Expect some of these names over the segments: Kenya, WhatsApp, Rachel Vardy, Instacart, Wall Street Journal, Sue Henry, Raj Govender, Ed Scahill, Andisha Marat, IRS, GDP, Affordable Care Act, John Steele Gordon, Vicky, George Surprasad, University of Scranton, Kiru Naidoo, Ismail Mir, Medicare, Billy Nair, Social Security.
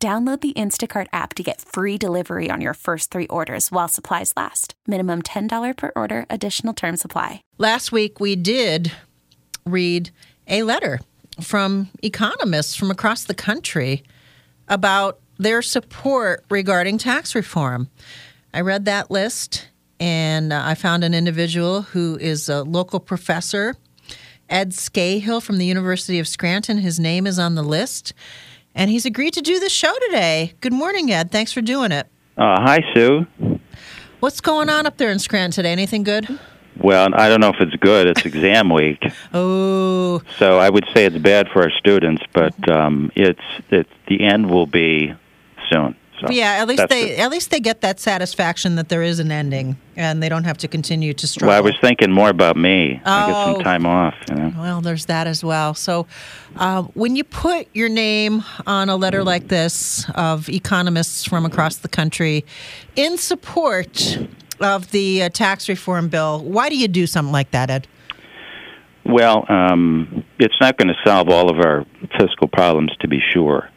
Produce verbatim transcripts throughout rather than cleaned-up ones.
Download the Instacart app to get free delivery on your first three orders while supplies last. Minimum ten dollars per order. Additional terms apply. Last week, we did read a letter from economists from across the country about their support regarding tax reform. I read that list, and I found an individual who is a local professor, Ed Scahill from the University of Scranton. His name is on the list. And he's agreed to do the show today. Good morning, Ed. Thanks for doing it. Uh, hi, Sue. What's going on up there in Scranton today? Anything good? Well, I don't know if it's good. It's exam week. Oh. So I would say it's bad for our students, but um, it's it, the end will be soon. So yeah, at least they good. at least they get that satisfaction that there is an ending, and they don't have to continue to struggle. Well, I was thinking more about me. Oh. I get some time off. You know? Well, there's that as well. So uh, when you put your name on a letter like this of economists from across the country in support of the uh, tax reform bill, why do you do something like that, Ed? Well, um, it's not going to solve all of our fiscal problems, to be sure.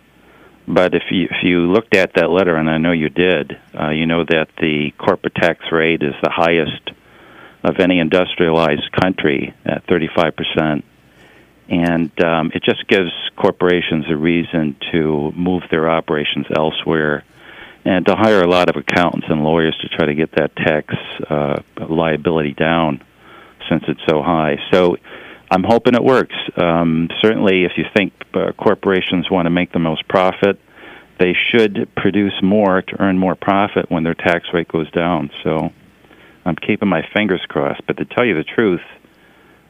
But if you if you looked at that letter, and I know you did, uh, you know that the corporate tax rate is the highest of any industrialized country at thirty-five percent. And um, it just gives corporations a reason to move their operations elsewhere and to hire a lot of accountants and lawyers to try to get that tax uh, liability down since it's so high. So I'm hoping it works. Um, certainly, if you think uh, corporations want to make the most profit, they should produce more to earn more profit when their tax rate goes down. So I'm keeping my fingers crossed. But to tell you the truth,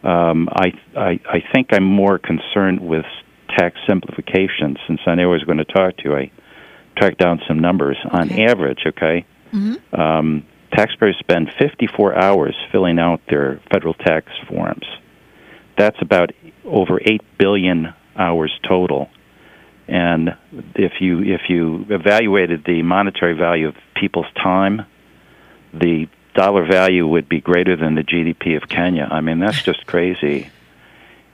um, I, I I think I'm more concerned with tax simplification since I knew I was going to talk to you. I tracked down some numbers. Okay. On average, okay, mm-hmm. um, taxpayers spend fifty-four hours filling out their federal tax forms. That's about over eight billion hours total. And if you if you evaluated the monetary value of people's time, the dollar value would be greater than the G D P of Kenya. I mean, that's just crazy.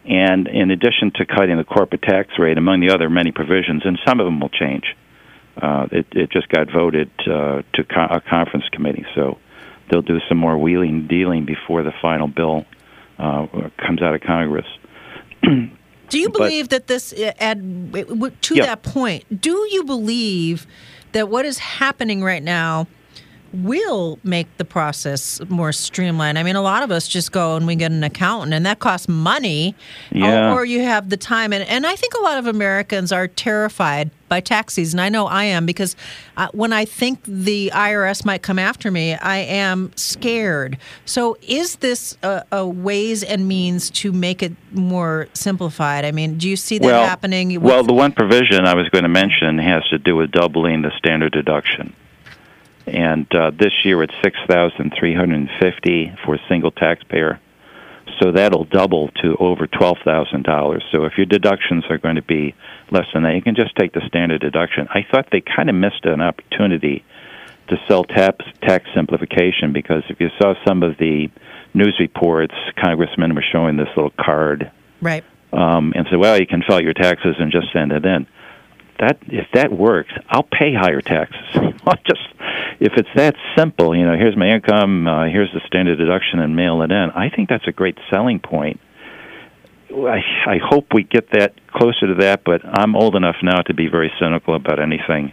And in addition to cutting the corporate tax rate, among the other many provisions, and some of them will change, uh, it, it just got voted uh, to co- a conference committee. So they'll do some more wheeling dealing before the final bill Uh, comes out of Congress. Do you believe but, that this, Ed, to yeah. that point, do you believe that what is happening right now will make the process more streamlined? I mean, a lot of us just go and we get an accountant, and that costs money, yeah. or, or you have the time. And, and I think a lot of Americans are terrified by tax season. I know I am, because uh, when I think the I R S might come after me, I am scared. So is this a, a ways and means to make it more simplified? I mean, do you see that well, happening? With- well, the one provision I was going to mention has to do with doubling the standard deduction. And uh, this year it's six thousand three hundred fifty dollars for a single taxpayer. So that'll double to over twelve thousand dollars. So if your deductions are going to be less than that, you can just take the standard deduction. I thought they kind of missed an opportunity to sell tax, tax simplification, because if you saw some of the news reports, congressmen were showing this little card. Right. Um, and said, well, you can file your taxes and just send it in. That if that works, I'll pay higher taxes. I'll just if it's that simple, you know, here's my income, uh, here's the standard deduction, and mail it in. I think that's a great selling point. I, I hope we get that closer to that, but I'm old enough now to be very cynical about anything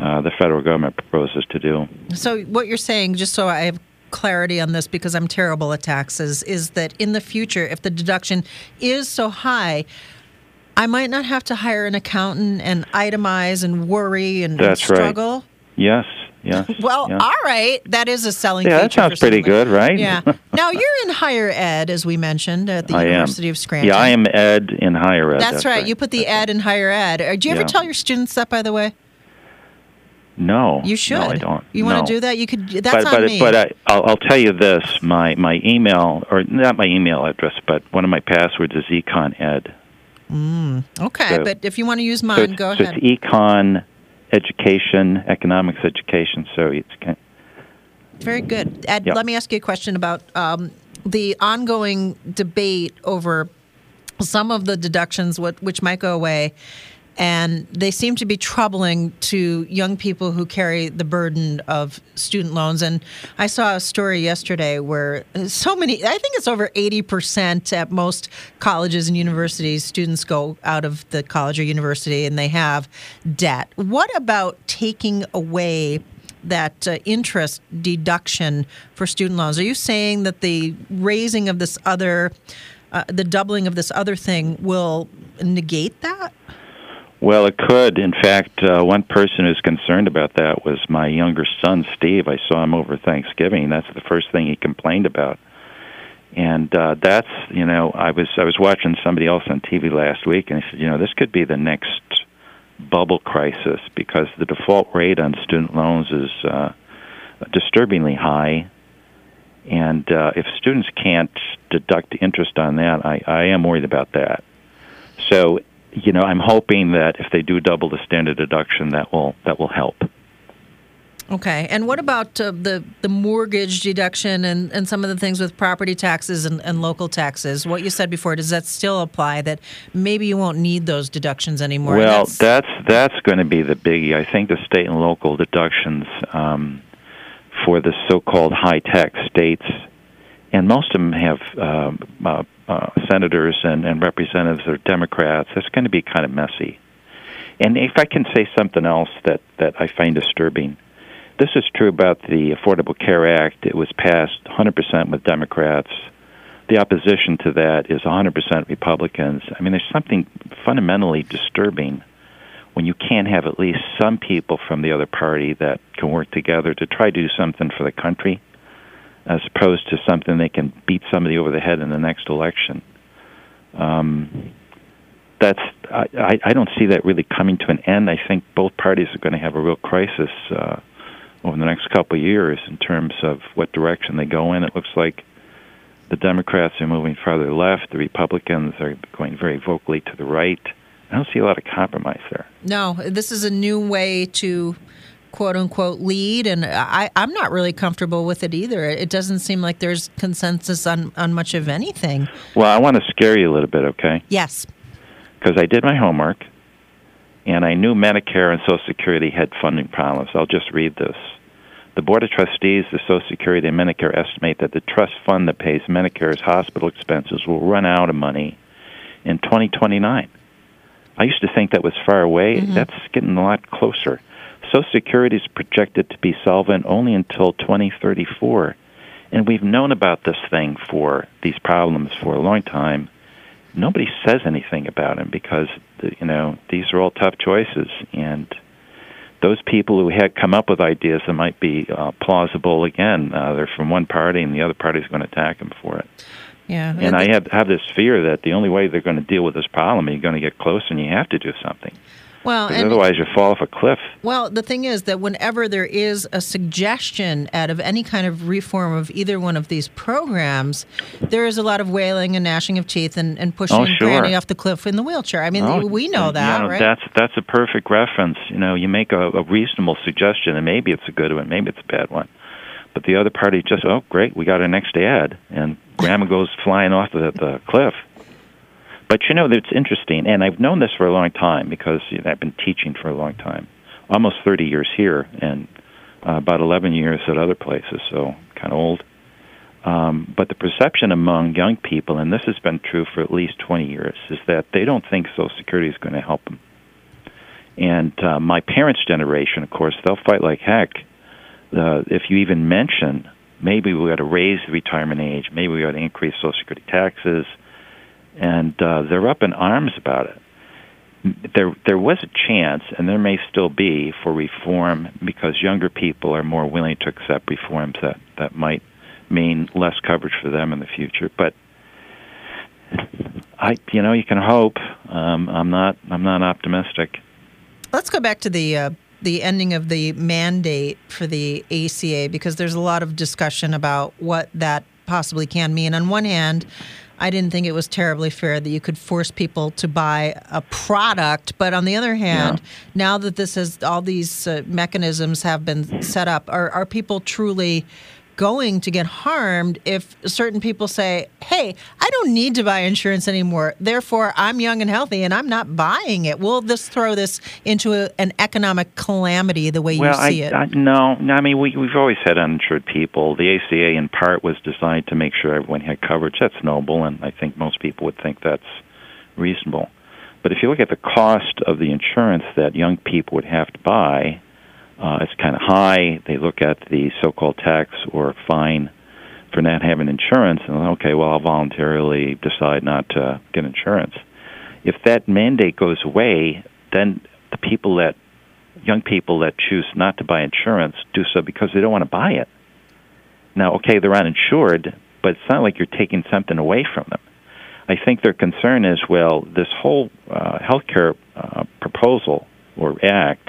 uh, the federal government proposes to do. So what you're saying, just so I have clarity on this, because I'm terrible at taxes, is that in the future, if the deduction is so high, I might not have to hire an accountant and itemize and worry and, that's and struggle. Right. Yes, yes. Well, yeah. All right. That is a selling yeah, feature. Yeah, that sounds pretty good, right? Yeah. Now, you're in higher ed, as we mentioned, at the I University am. of Scranton. Yeah, I am ed in higher ed. That's, that's right. right. You put the that's ed right. in higher ed. Do you yeah. ever tell your students that, by the way? No, you should. No, I don't. You no. want to do that? You could. That's but, on but, me. But I, I'll, I'll tell you this: my my email, or not my email address, but one of my passwords is econ ed. Mm, okay, so, but if you want to use mine, so go so ahead. So it's econ education, economics education. So it's kind of, very good. Ed, yep. Let me ask you a question about um, the ongoing debate over some of the deductions, what which might go away. And they seem to be troubling to young people who carry the burden of student loans. And I saw a story yesterday where so many, I think it's over eighty percent at most colleges and universities, students go out of the college or university and they have debt. What about taking away that uh, interest deduction for student loans? Are you saying that the raising of this other, uh, the doubling of this other thing will negate that? Well, it could. In fact, uh, one person who's concerned about that was my younger son, Steve. I saw him over Thanksgiving. That's the first thing he complained about. And uh, that's, you know, I was I was watching somebody else on T V last week, and he said, you know, this could be the next bubble crisis because the default rate on student loans is uh, disturbingly high. And uh, if students can't deduct interest on that, I, I am worried about that. So, you know, I'm hoping that if they do double the standard deduction, that will that will help. Okay. And what about uh, the, the mortgage deduction and, and some of the things with property taxes and, and local taxes? What you said before, does that still apply, that maybe you won't need those deductions anymore? Well, that's that's, that's going to be the biggie. I think the state and local deductions um, for the so-called high-tax states, and most of them have um, uh, Uh, senators and, and representatives are Democrats, it's going to be kind of messy. And if I can say something else that, that I find disturbing, this is true about the Affordable Care Act. It was passed one hundred percent with Democrats. The opposition to that is one hundred percent Republicans. I mean, there's something fundamentally disturbing when you can't have at least some people from the other party that can work together to try to do something for the country, as opposed to something they can beat somebody over the head in the next election. Um, that's I, I don't see that really coming to an end. I think both parties are going to have a real crisis uh, over the next couple of years in terms of what direction they go in. It looks like the Democrats are moving farther left. The Republicans are going very vocally to the right. I don't see a lot of compromise there. No, this is a new way to quote-unquote lead, and I, I'm not really comfortable with it either. It doesn't seem like there's consensus on, on much of anything. Well, I want to scare you a little bit, okay? Yes. Because I did my homework, and I knew Medicare and Social Security had funding problems. I'll just read this. The Board of Trustees, the Social Security, and Medicare estimate that the trust fund that pays Medicare's hospital expenses will run out of money in twenty twenty-nine. I used to think that was far away. Mm-hmm. That's getting a lot closer. Social Security is projected to be solvent only until twenty thirty-four, and we've known about this thing for these problems for a long time. Nobody says anything about them because, you know, these are all tough choices, and those people who had come up with ideas that might be uh, plausible, again, uh, they're from one party, and the other party is going to attack them for it. Yeah, and I have, have this fear that the only way they're going to deal with this problem, you're going to get close, and you have to do something. Well, and otherwise you fall off a cliff. Well, the thing is that whenever there is a suggestion out of any kind of reform of either one of these programs, there is a lot of wailing and gnashing of teeth and, and pushing oh, sure. and Granny off the cliff in the wheelchair. I mean, oh, we know that, you know, right? That's, that's a perfect reference. You know, you make a, a reasonable suggestion, and maybe it's a good one, maybe it's a bad one. But the other party just, oh, great, we got our next ad, and Grandma goes flying off the, the cliff. But, you know, it's interesting, and I've known this for a long time because, you know, I've been teaching for a long time, almost thirty years here and uh, about eleven years at other places, so kind of old. Um, but the perception among young people, and this has been true for at least twenty years, is that they don't think Social Security is going to help them. And uh, my parents' generation, of course, they'll fight like heck uh, if you even mention maybe we ought to raise the retirement age, maybe we ought to increase Social Security taxes, and uh, they're up in arms about it. There there was a chance, and there may still be, for reform because younger people are more willing to accept reforms that, that might mean less coverage for them in the future. But I, you know, you can hope. Um, I'm not I'm not optimistic. Let's go back to the uh, the ending of the mandate for the A C A, because there's a lot of discussion about what that possibly can mean. On one hand, I didn't think it was terribly fair that you could force people to buy a product. But on the other hand, yeah. now that this has all these uh, mechanisms have been set up, are, are people truly going to get harmed if certain people say, hey, I don't need to buy insurance anymore, therefore I'm young and healthy and I'm not buying it? Will this throw this into a, an economic calamity the way well, you see I, it? I, no, no, I mean, we, we've always had uninsured people. The A C A in part was designed to make sure everyone had coverage. That's noble, and I think most people would think that's reasonable. But if you look at the cost of the insurance that young people would have to buy, Uh, it's kind of high. They look at the so-called tax or fine for not having insurance, and okay, well, I'll voluntarily decide not to get insurance. If that mandate goes away, then the people that, young people that choose not to buy insurance do so because they don't want to buy it. Now, okay, they're uninsured, but it's not like you're taking something away from them. I think their concern is, well, this whole uh, healthcare uh, proposal or act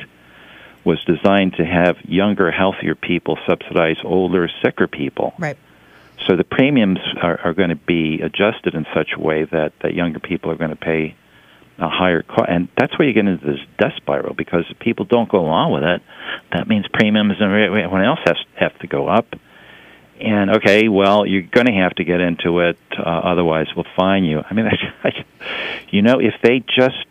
was designed to have younger, healthier people subsidize older, sicker people. Right. So the premiums are, are going to be adjusted in such a way that, that younger people are going to pay a higher cost. And that's where you get into this death spiral, because if people don't go along with it, that means premiums and everyone else has have to go up. And, okay, well, you're going to have to get into it, uh, otherwise we'll fine you. I mean, I, I, you know, if they just...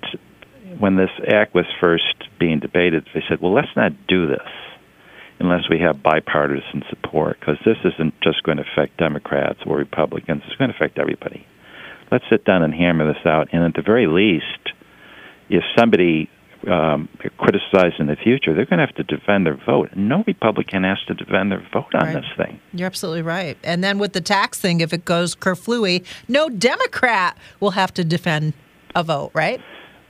When this act was first being debated, they said, well, let's not do this unless we have bipartisan support, because this isn't just going to affect Democrats or Republicans. It's going to affect everybody. Let's sit down and hammer this out. And at the very least, if somebody um, criticized in the future, they're going to have to defend their vote. No Republican has to defend their vote on right. this thing. You're absolutely right. And then with the tax thing, if it goes kerflooey, no Democrat will have to defend a vote, right?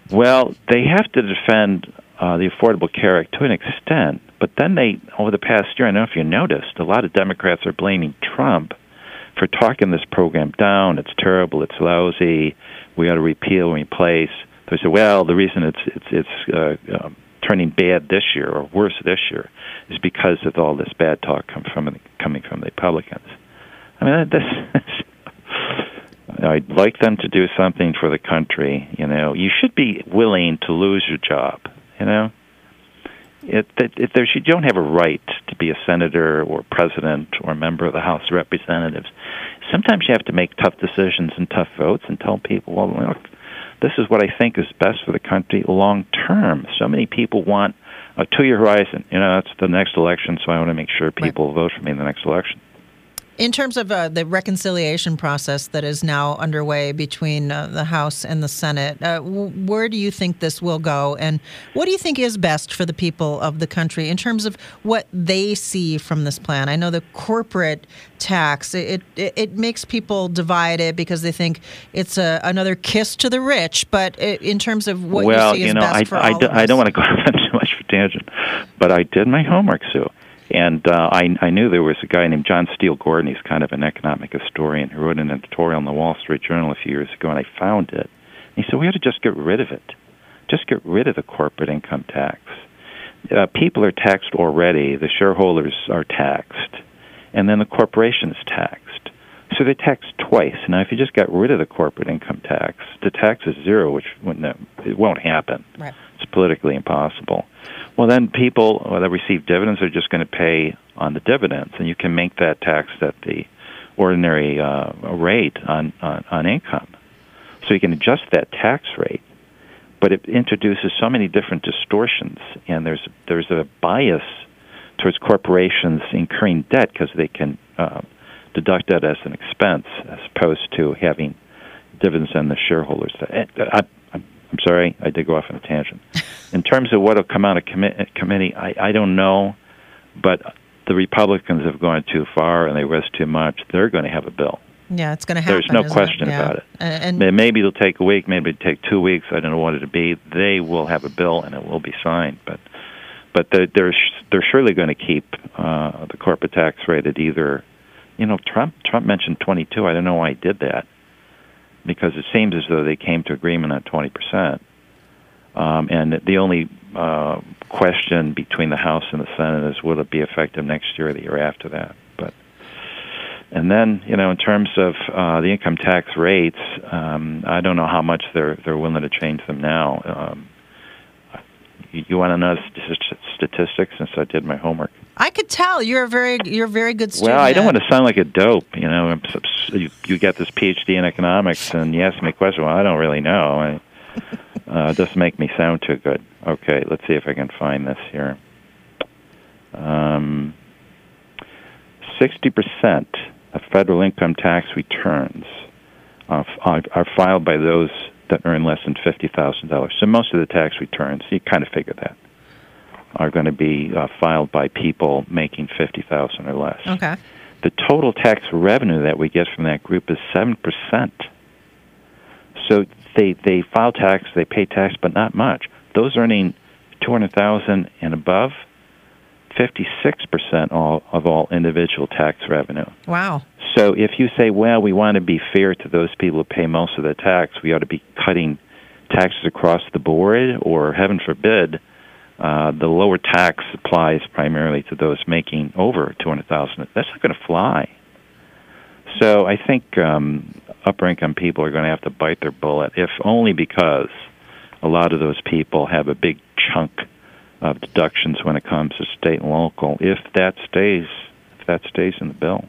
Well, they have to defend uh, the Affordable Care Act to an extent, but then they, over the past year, I don't know if you noticed, a lot of Democrats are blaming Trump for talking this program down. It's terrible. It's lousy. We ought to repeal and replace. They say, well, the reason it's it's it's uh, um, turning bad this year or worse this year is because of all this bad talk come from coming from the Republicans. I mean, this. I'd like them to do something for the country. You know, you should be willing to lose your job. You know, it, it, it, there's, you don't have a right to be a senator or president or a member of the House of Representatives. Sometimes you have to make tough decisions and tough votes and tell people, well, look, this is what I think is best for the country long term. So many people want a two-year horizon. You know, that's the next election, so I want to make sure people vote for me in the next election. In terms of uh, the reconciliation process that is now underway between uh, the House and the Senate, uh, w- where do you think this will go? And what do you think is best for the people of the country in terms of what they see from this plan? I know the corporate tax, it it, it makes people divided because they think it's a, another kiss to the rich. But it, in terms of what well, you see is you know, best I, for I, all I, of I don't want to go on too much for tangent, but I did my homework, Sue. And uh, I, I knew there was a guy named John Steele Gordon. He's kind of an economic historian who wrote an editorial in the Wall Street Journal a few years ago, and I found it. And he said, we ought to just get rid of it. Just get rid of the corporate income tax. Uh, people are taxed already. The shareholders are taxed. And then the corporation is taxed. So they're taxed twice. Now, if you just got rid of the corporate income tax, the tax is zero, which wouldn't, it won't happen. Right. It's politically impossible. Well, then people that receive dividends are just going to pay on the dividends, and you can make that tax at the ordinary uh, rate on, on, on income. So you can adjust that tax rate, but it introduces so many different distortions, and there's there's a bias towards corporations incurring debt because they can uh, deduct that as an expense as opposed to having dividends on the shareholders. I, I, I'm sorry, I did go off on a tangent. In terms of what will come out of commi- committee, I, I don't know, but the Republicans have gone too far and they risk too much. They're going to have a bill. Yeah, it's going to happen. There's no question yeah. about it. And, and maybe it'll take a week, maybe it'll take two weeks. I don't know what it'll be. They will have a bill and it will be signed, but but they're they're, they're surely going to keep uh, the corporate tax rate at either. You know, Trump Trump mentioned twenty-two. I don't know why he did that, because it seems as though they came to agreement on twenty percent. Um, and the only uh, question between the House and the Senate is, will it be effective next year or the year after that? But and then, you know, in terms of uh, the income tax rates, um, I don't know how much they're they're willing to change them now. Um, you, you want to know st- statistics? Since I did my homework, I could tell you're a very you're a very good student. Well, I don't want to sound like a dope, you know. You, you got this P H D in economics, and you ask me a question. Well, I don't really know. I, Uh, it doesn't make me sound too good. Okay, let's see if I can find this here. Um, sixty percent of federal income tax returns are, are, are filed by those that earn less than fifty thousand dollars. So most of the tax returns, you kind of figure that, are going to be uh, filed by people making fifty thousand dollars or less. Okay. The total tax revenue that we get from that group is seven percent. So They they file tax, they pay tax, but not much. Those earning two hundred thousand dollars and above, fifty-six percent all, of all individual tax revenue. Wow. So if you say, well, we want to be fair to those people who pay most of the tax, we ought to be cutting taxes across the board, or heaven forbid, uh, the lower tax applies primarily to those making over two hundred thousand dollars. That's not going to fly. So I think um, upper-income people are going to have to bite their bullet, if only because a lot of those people have a big chunk of deductions when it comes to state and local, if that stays if that stays in the bill.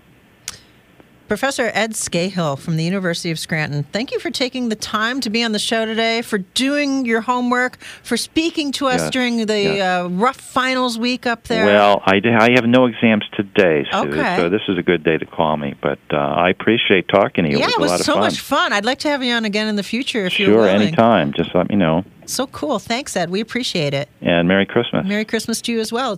Professor Ed Scahill from the University of Scranton, thank you for taking the time to be on the show today, for doing your homework, for speaking to us yes, during the yes. uh, rough finals week up there. Well, I, I have no exams today, Sue, okay. So this is a good day to call me. But uh, I appreciate talking to you. Yeah, it was, it was a lot so of fun. much fun. I'd like to have you on again in the future if sure, you're willing. Sure, anytime. Just let me know. So cool. Thanks, Ed. We appreciate it. And Merry Christmas. Merry Christmas to you as well.